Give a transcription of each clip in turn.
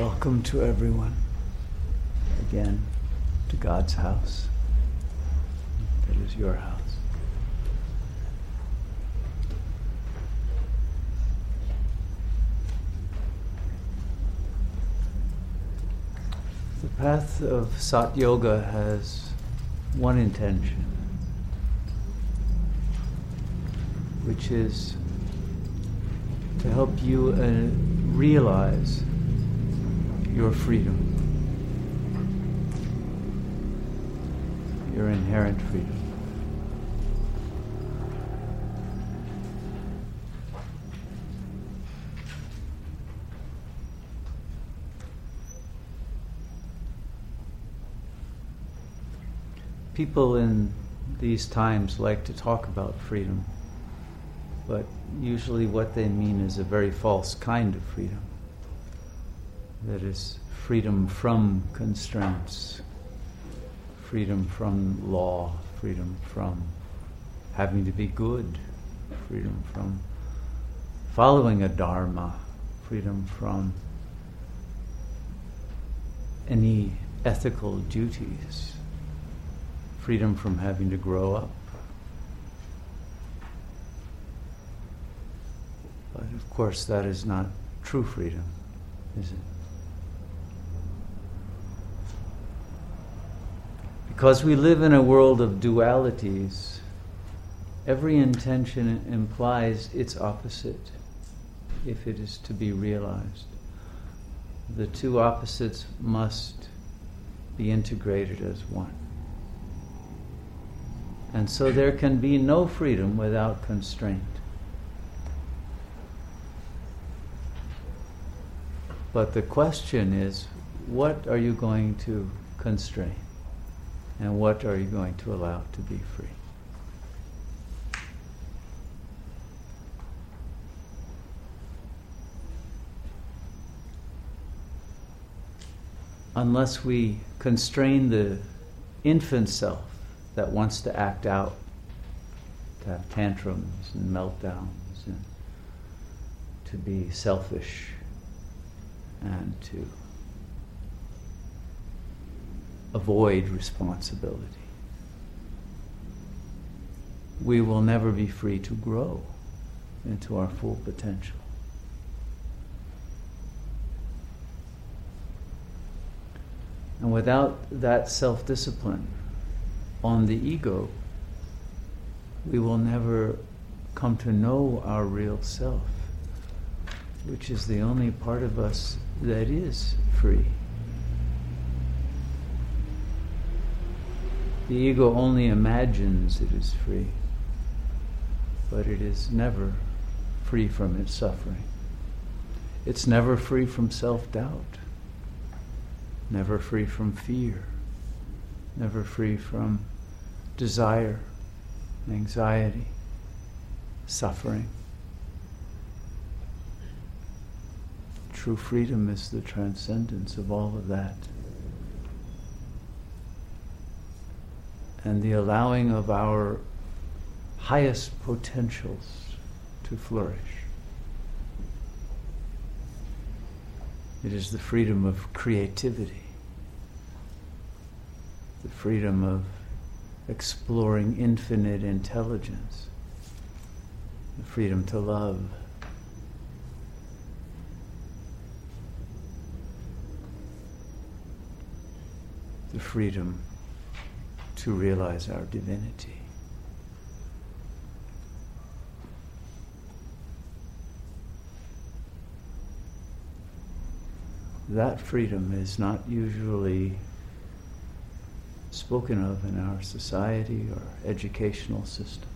Welcome to everyone, again, to God's house, that is your house. The path of Sat Yoga has one intention, which is to help you realize your freedom, your inherent freedom. People in these times like to talk about freedom, but usually what they mean is a very false kind of freedom. That is freedom from constraints, freedom from law, freedom from having to be good, freedom from following a dharma, freedom from any ethical duties, freedom from having to grow up. But of course that is not true freedom, is it? Because we live in a world of dualities, every intention implies its opposite, if it is to be realized. The two opposites must be integrated as one. And so there can be no freedom without constraint. But the question is, what are you going to constrain? And what are you going to allow to be free? Unless we constrain the infant self that wants to act out, to have tantrums and meltdowns, and to be selfish, and to avoid responsibility, we will never be free to grow into our full potential. And without that self-discipline on the ego, we will never come to know our real self, which is the only part of us that is free. The ego only imagines it is free, but it is never free from its suffering. It's never free from self-doubt, never free from fear, never free from desire, anxiety, suffering. True freedom is the transcendence of all of that, and the allowing of our highest potentials to flourish. It is the freedom of creativity, the freedom of exploring infinite intelligence, the freedom to love. The freedom to realize our divinity. That freedom is not usually spoken of in our society or educational system,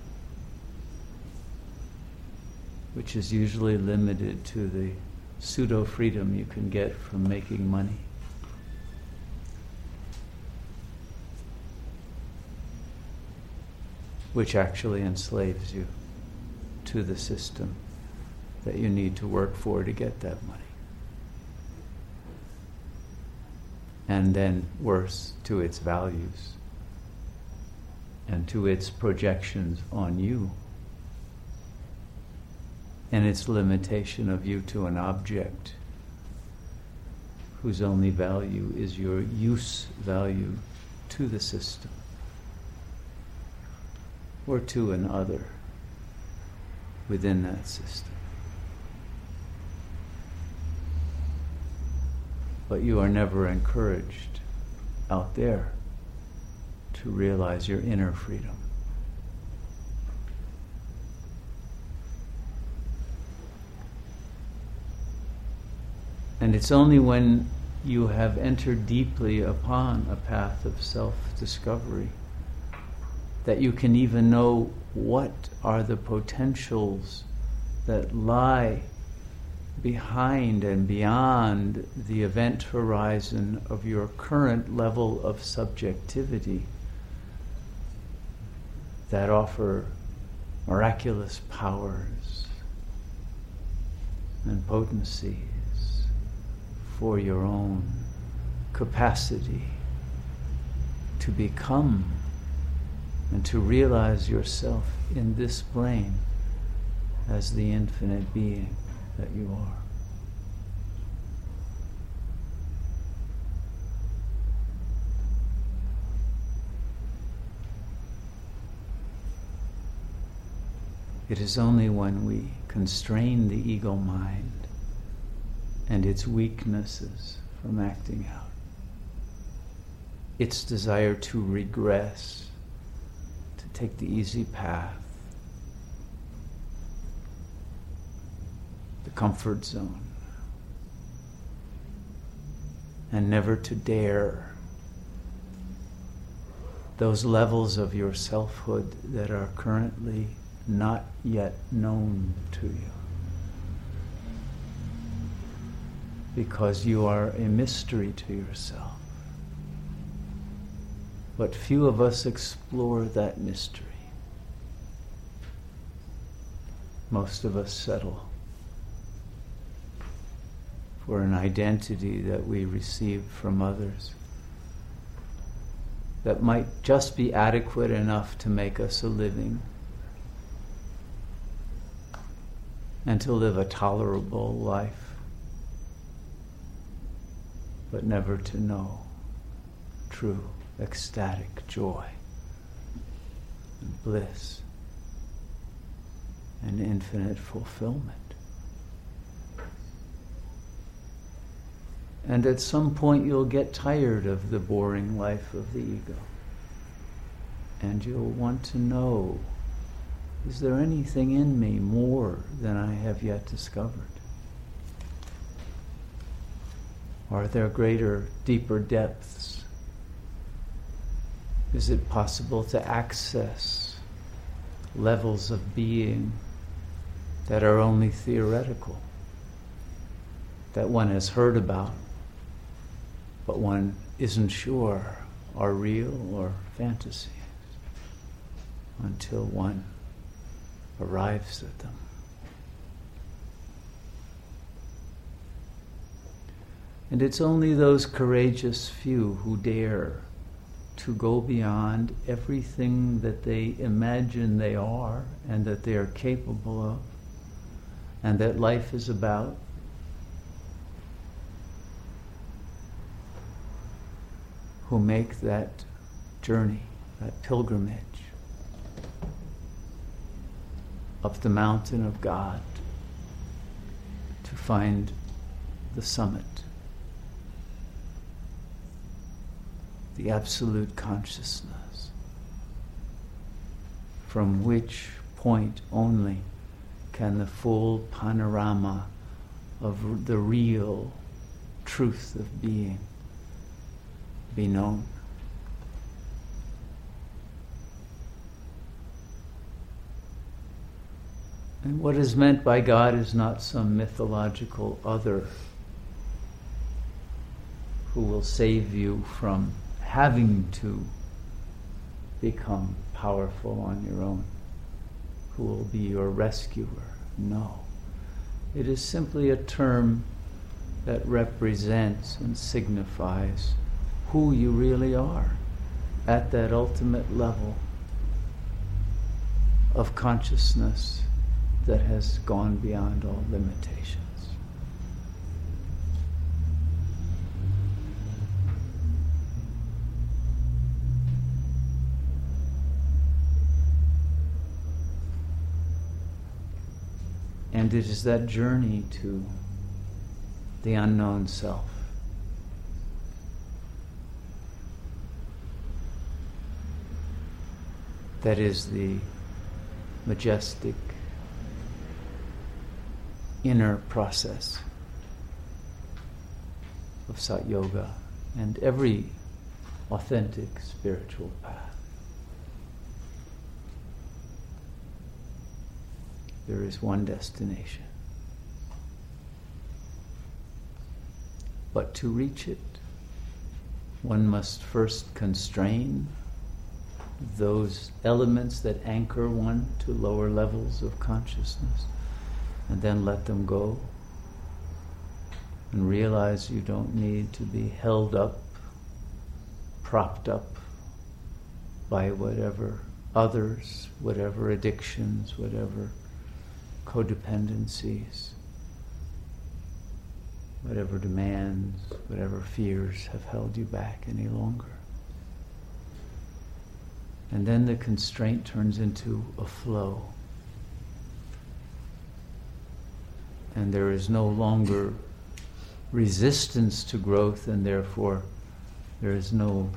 which is usually limited to the pseudo-freedom you can get from making money. Which actually enslaves you to the system that you need to work for to get that money. And then, worse, to its values and to its projections on you and its limitation of you to an object whose only value is your use value to the system or to an other within that system. But you are never encouraged out there to realize your inner freedom. And it's only when you have entered deeply upon a path of self-discovery that you can even know what are the potentials that lie behind and beyond the event horizon of your current level of subjectivity that offer miraculous powers and potencies for your own capacity to become and to realize yourself in this plane as the infinite being that you are. It is only when we constrain the ego mind and its weaknesses from acting out, its desire to regress, to take the easy path, the comfort zone, and never to dare those levels of your selfhood that are currently not yet known to you, because you are a mystery to yourself. But few of us explore that mystery. Most of us settle for an identity that we receive from others that might just be adequate enough to make us a living and to live a tolerable life, but never to know true ecstatic joy and bliss and infinite fulfillment. And at some point you'll get tired of the boring life of the ego, and you'll want to know, is there anything in me more than I have yet discovered? Are there greater, deeper depths? Is it possible to access levels of being that are only theoretical, that one has heard about, but one isn't sure are real or fantasies until one arrives at them? And it's only those courageous few who dare to go beyond everything that they imagine they are and that they are capable of and that life is about, who make that journey, that pilgrimage up the mountain of God to find the summit, the absolute consciousness, from which point only can the full panorama of the real truth of being be known. And what is meant by God is not some mythological other who will save you from having to become powerful on your own, who will be your rescuer. No. It is simply a term that represents and signifies who you really are at that ultimate level of consciousness that has gone beyond all limitations. And it is that journey to the unknown self. That is the majestic inner process of Sat Yoga and every authentic spiritual path. There is one destination. But to reach it, one must first constrain those elements that anchor one to lower levels of consciousness, and then let them go and realize you don't need to be held up, propped up by whatever others, whatever addictions, whatever codependencies, whatever demands, whatever fears have held you back any longer. And then the constraint turns into a flow. And there is no longer resistance to growth, and therefore there is no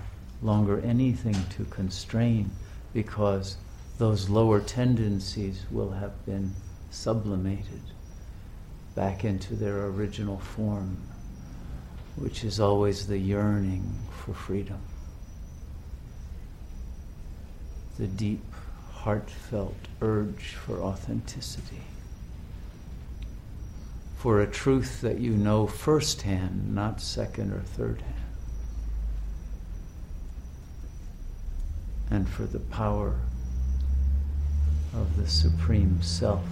longer anything to constrain, because those lower tendencies will have been sublimated back into their original form, which is always the yearning for freedom, the deep, heartfelt urge for authenticity, for a truth that you know firsthand, not second or third hand, and for the power of the Supreme Self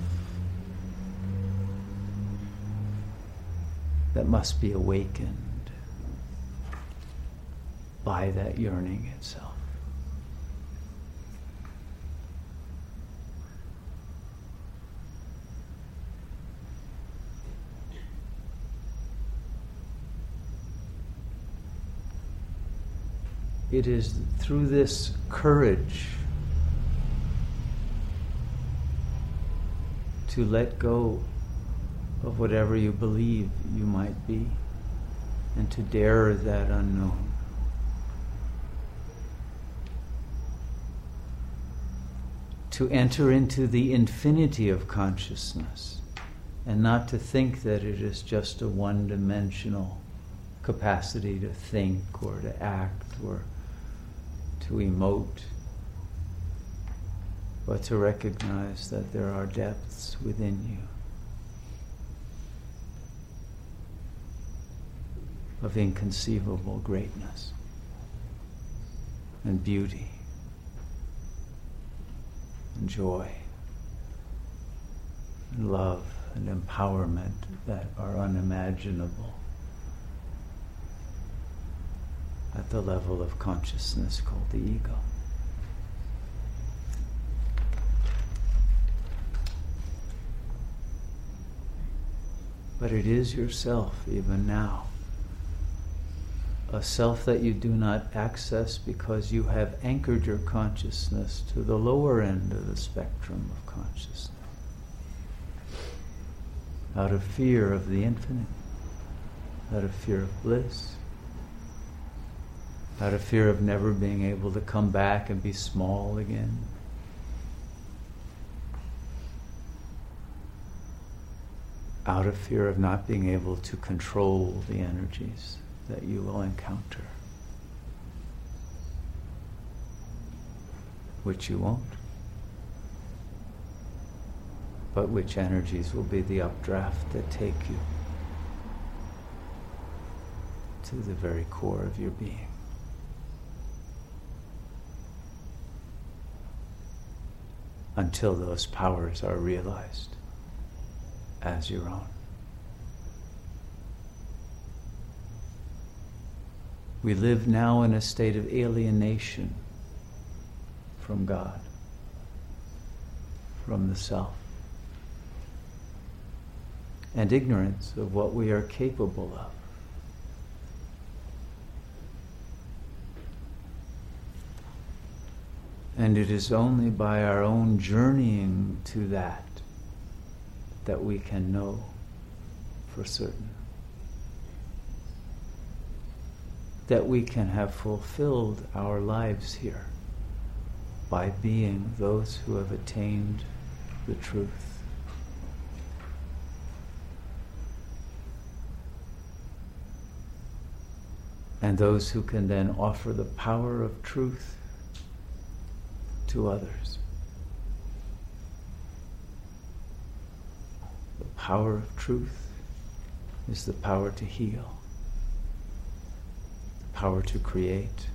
that must be awakened by that yearning itself. It is through this courage to let go of whatever you believe you might be and to dare that unknown. To enter into the infinity of consciousness and not to think that it is just a one-dimensional capacity to think or to act or to emote, but to recognize that there are depths within you of inconceivable greatness and beauty and joy and love and empowerment that are unimaginable at the level of consciousness called the ego. But it is yourself, even now, a self that you do not access because you have anchored your consciousness to the lower end of the spectrum of consciousness, out of fear of the infinite, out of fear of bliss, out of fear of never being able to come back and be small again. Out of fear of not being able to control the energies that you will encounter, which you won't, but which energies will be the updraft that take you to the very core of your being. Until those powers are realized as your own. We live now in a state of alienation from God, from the Self, and ignorance of what we are capable of. And it is only by our own journeying to that that we can know for certain, that we can have fulfilled our lives here by being those who have attained the truth. And those who can then offer the power of truth to others. The power of truth is the power to heal, the power to create,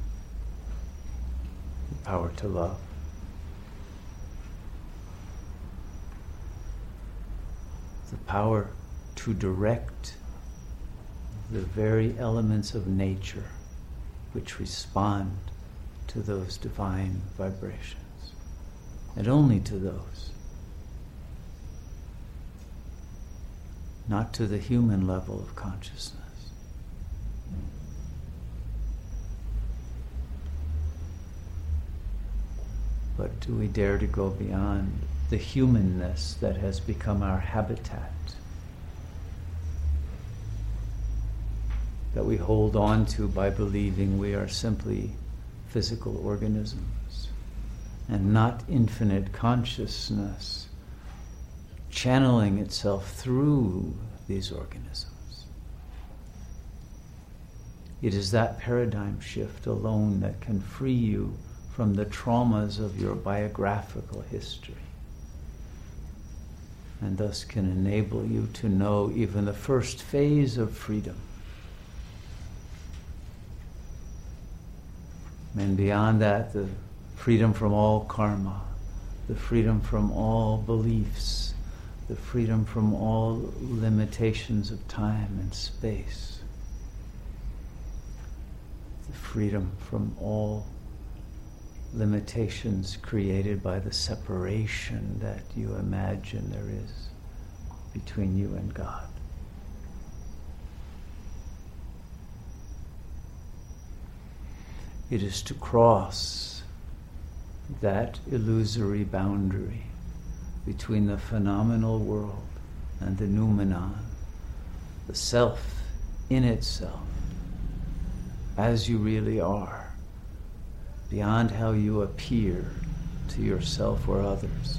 the power to love. The power to direct the very elements of nature which respond to those divine vibrations, and only to those, not to the human level of consciousness. But do we dare to go beyond the humanness that has become our habitat, that we hold on to by believing we are simply physical organisms and not infinite consciousness channeling itself through these organisms? It is that paradigm shift alone that can free you from the traumas of your biographical history, and thus can enable you to know even the first phase of freedom. And beyond that, the freedom from all karma, the freedom from all beliefs, the freedom from all limitations of time and space, the freedom from all limitations created by the separation that you imagine there is between you and God. It is to cross that illusory boundary between the phenomenal world and the noumenon, the self in itself, as you really are, beyond how you appear to yourself or others,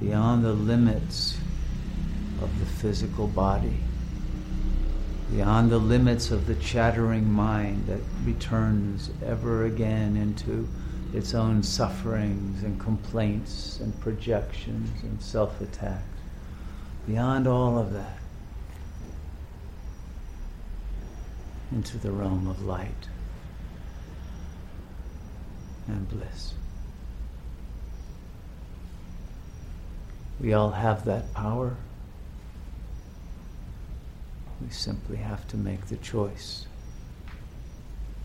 beyond the limits of the physical body, beyond the limits of the chattering mind that returns ever again into its own sufferings and complaints and projections and self-attacks, beyond all of that, into the realm of light and bliss. We all have that power. We simply have to make the choice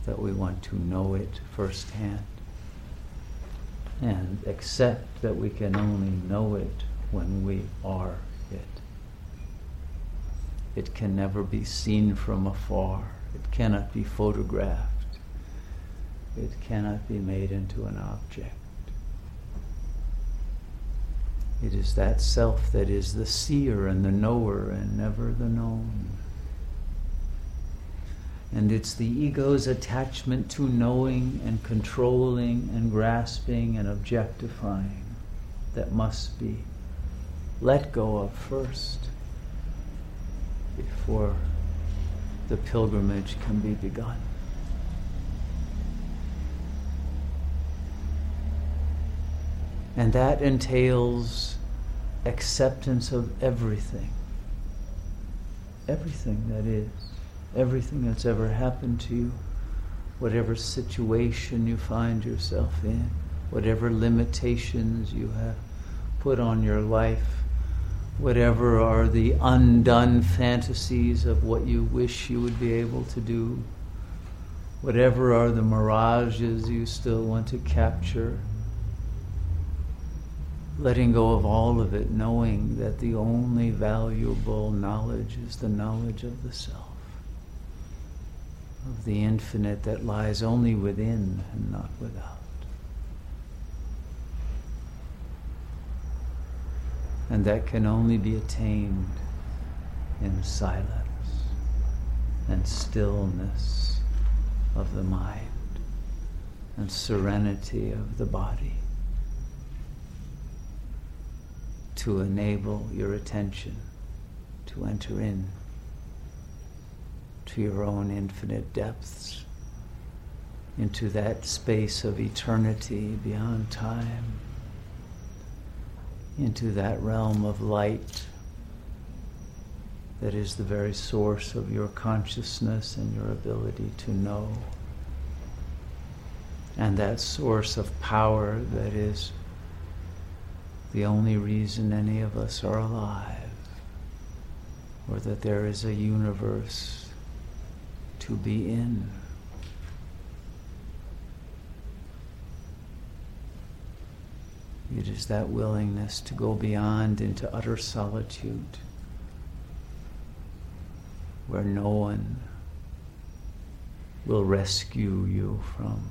that we want to know it firsthand and accept that we can only know it when we are it. It can never be seen from afar. It cannot be photographed. It cannot be made into an object. It is that self that is the seer and the knower and never the known. And it's the ego's attachment to knowing and controlling and grasping and objectifying that must be let go of first before the pilgrimage can be begun. And that entails acceptance of everything. Everything that is. Everything that's ever happened to you. Whatever situation you find yourself in. Whatever limitations you have put on your life. Whatever are the undone fantasies of what you wish you would be able to do. Whatever are the mirages you still want to capture. Letting go of all of it, knowing that the only valuable knowledge is the knowledge of the self, of the infinite that lies only within and not without. and that can only be attained in silence and stillness of the mind and serenity of the body, to enable your attention to enter in to your own infinite depths, into that space of eternity beyond time, into that realm of light that is the very source of your consciousness and your ability to know, and that source of power that is the only reason any of us are alive, or that there is a universe to be in. It is that willingness to go beyond into utter solitude, where no one will rescue you from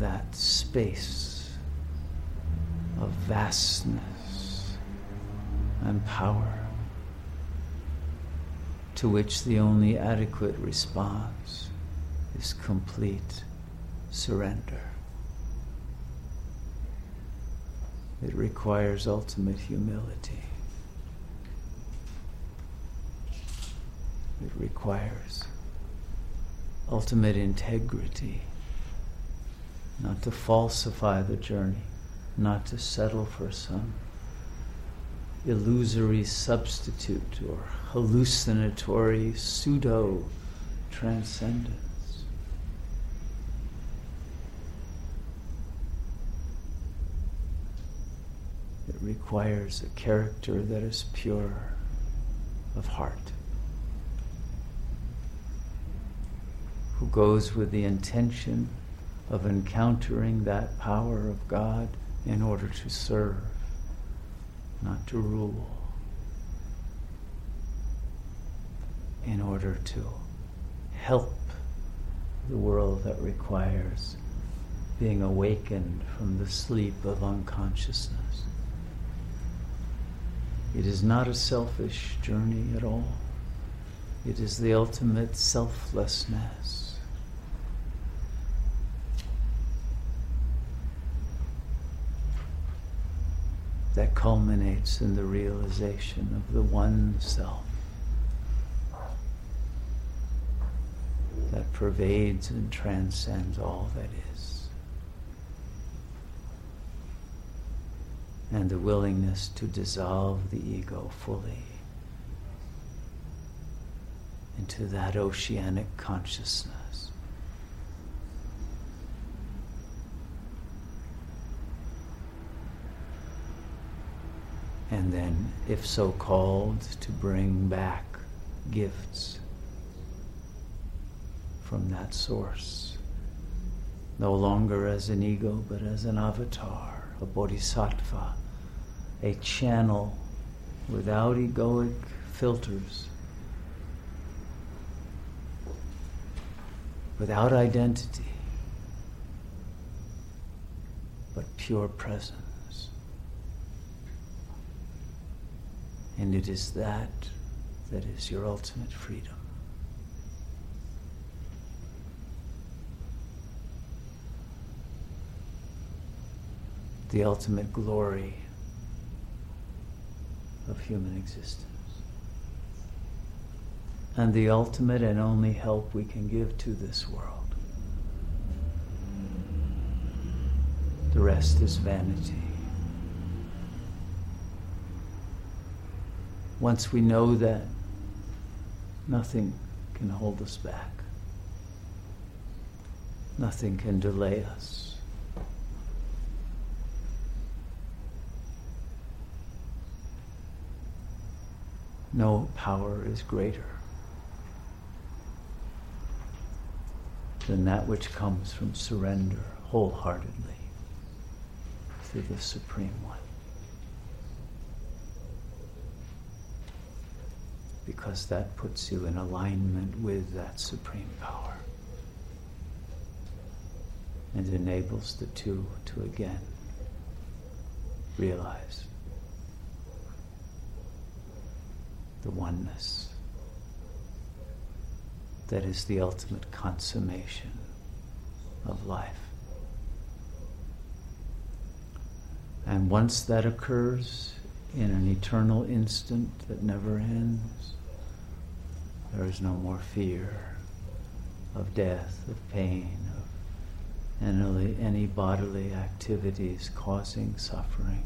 that space of vastness and power, to which the only adequate response is complete surrender. It requires ultimate humility. It requires ultimate integrity, not to falsify the journey, not to settle for some illusory substitute or hallucinatory pseudo-transcendence. It requires a character that is pure of heart, who goes with the intention of encountering that power of God in order to serve, not to rule, in order to help the world that requires being awakened from the sleep of unconsciousness. It is not a selfish journey at all. It is the ultimate selflessness. That culminates in the realization of the one self that pervades and transcends all that is, and the willingness to dissolve the ego fully into that oceanic consciousness. And then, if so called, to bring back gifts from that source, no longer as an ego, but as an avatar, a bodhisattva, a channel without egoic filters, without identity, but pure presence. And it is that is your ultimate freedom. The ultimate glory of human existence. And the ultimate and only help we can give to this world. The rest is vanity. Once we know that, nothing can hold us back. Nothing can delay us. No power is greater than that which comes from surrender wholeheartedly to the Supreme One. Because that puts you in alignment with that Supreme Power and enables the two to again realize the oneness. That is the ultimate consummation of life. And once that occurs in an eternal instant that never ends, there is no more fear of death, of pain, of any bodily activities causing suffering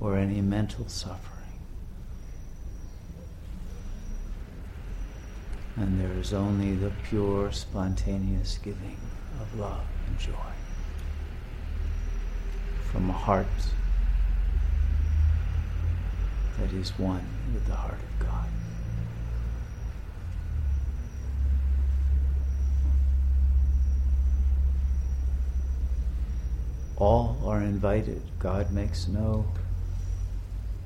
or any mental suffering. And there is only the pure, spontaneous giving of love and joy from a heart that is one with the heart of God. All are invited. God makes no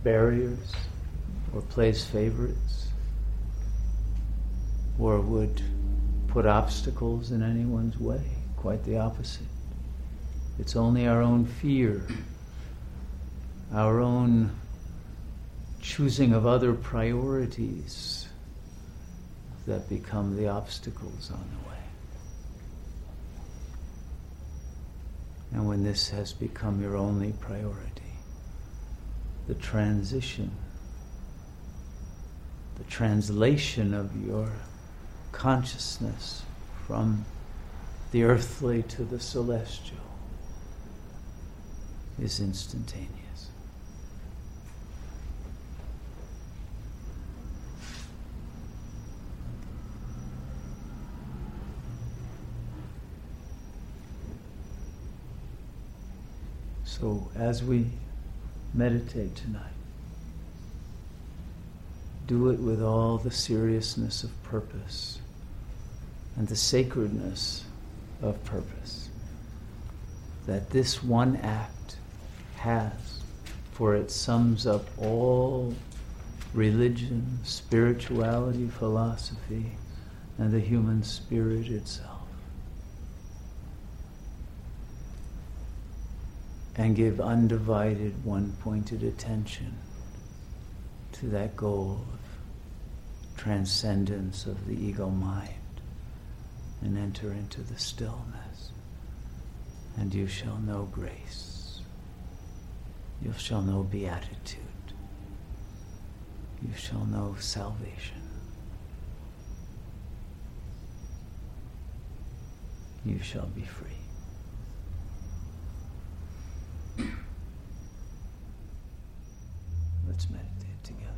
barriers or plays favorites or would put obstacles in anyone's way. Quite the opposite. It's only our own fear, our own choosing of other priorities that become the obstacles on the way. And when this has become your only priority, the transition, the translation of your consciousness from the earthly to the celestial is instantaneous. So as we meditate tonight, do it with all the seriousness of purpose and the sacredness of purpose that this one act has, for it sums up all religion, spirituality, philosophy, and the human spirit itself. And give undivided, one-pointed attention to that goal of transcendence of the ego mind, and enter into the stillness, and you shall know grace. You shall know beatitude. You shall know salvation. You shall be free. Let's meditate together.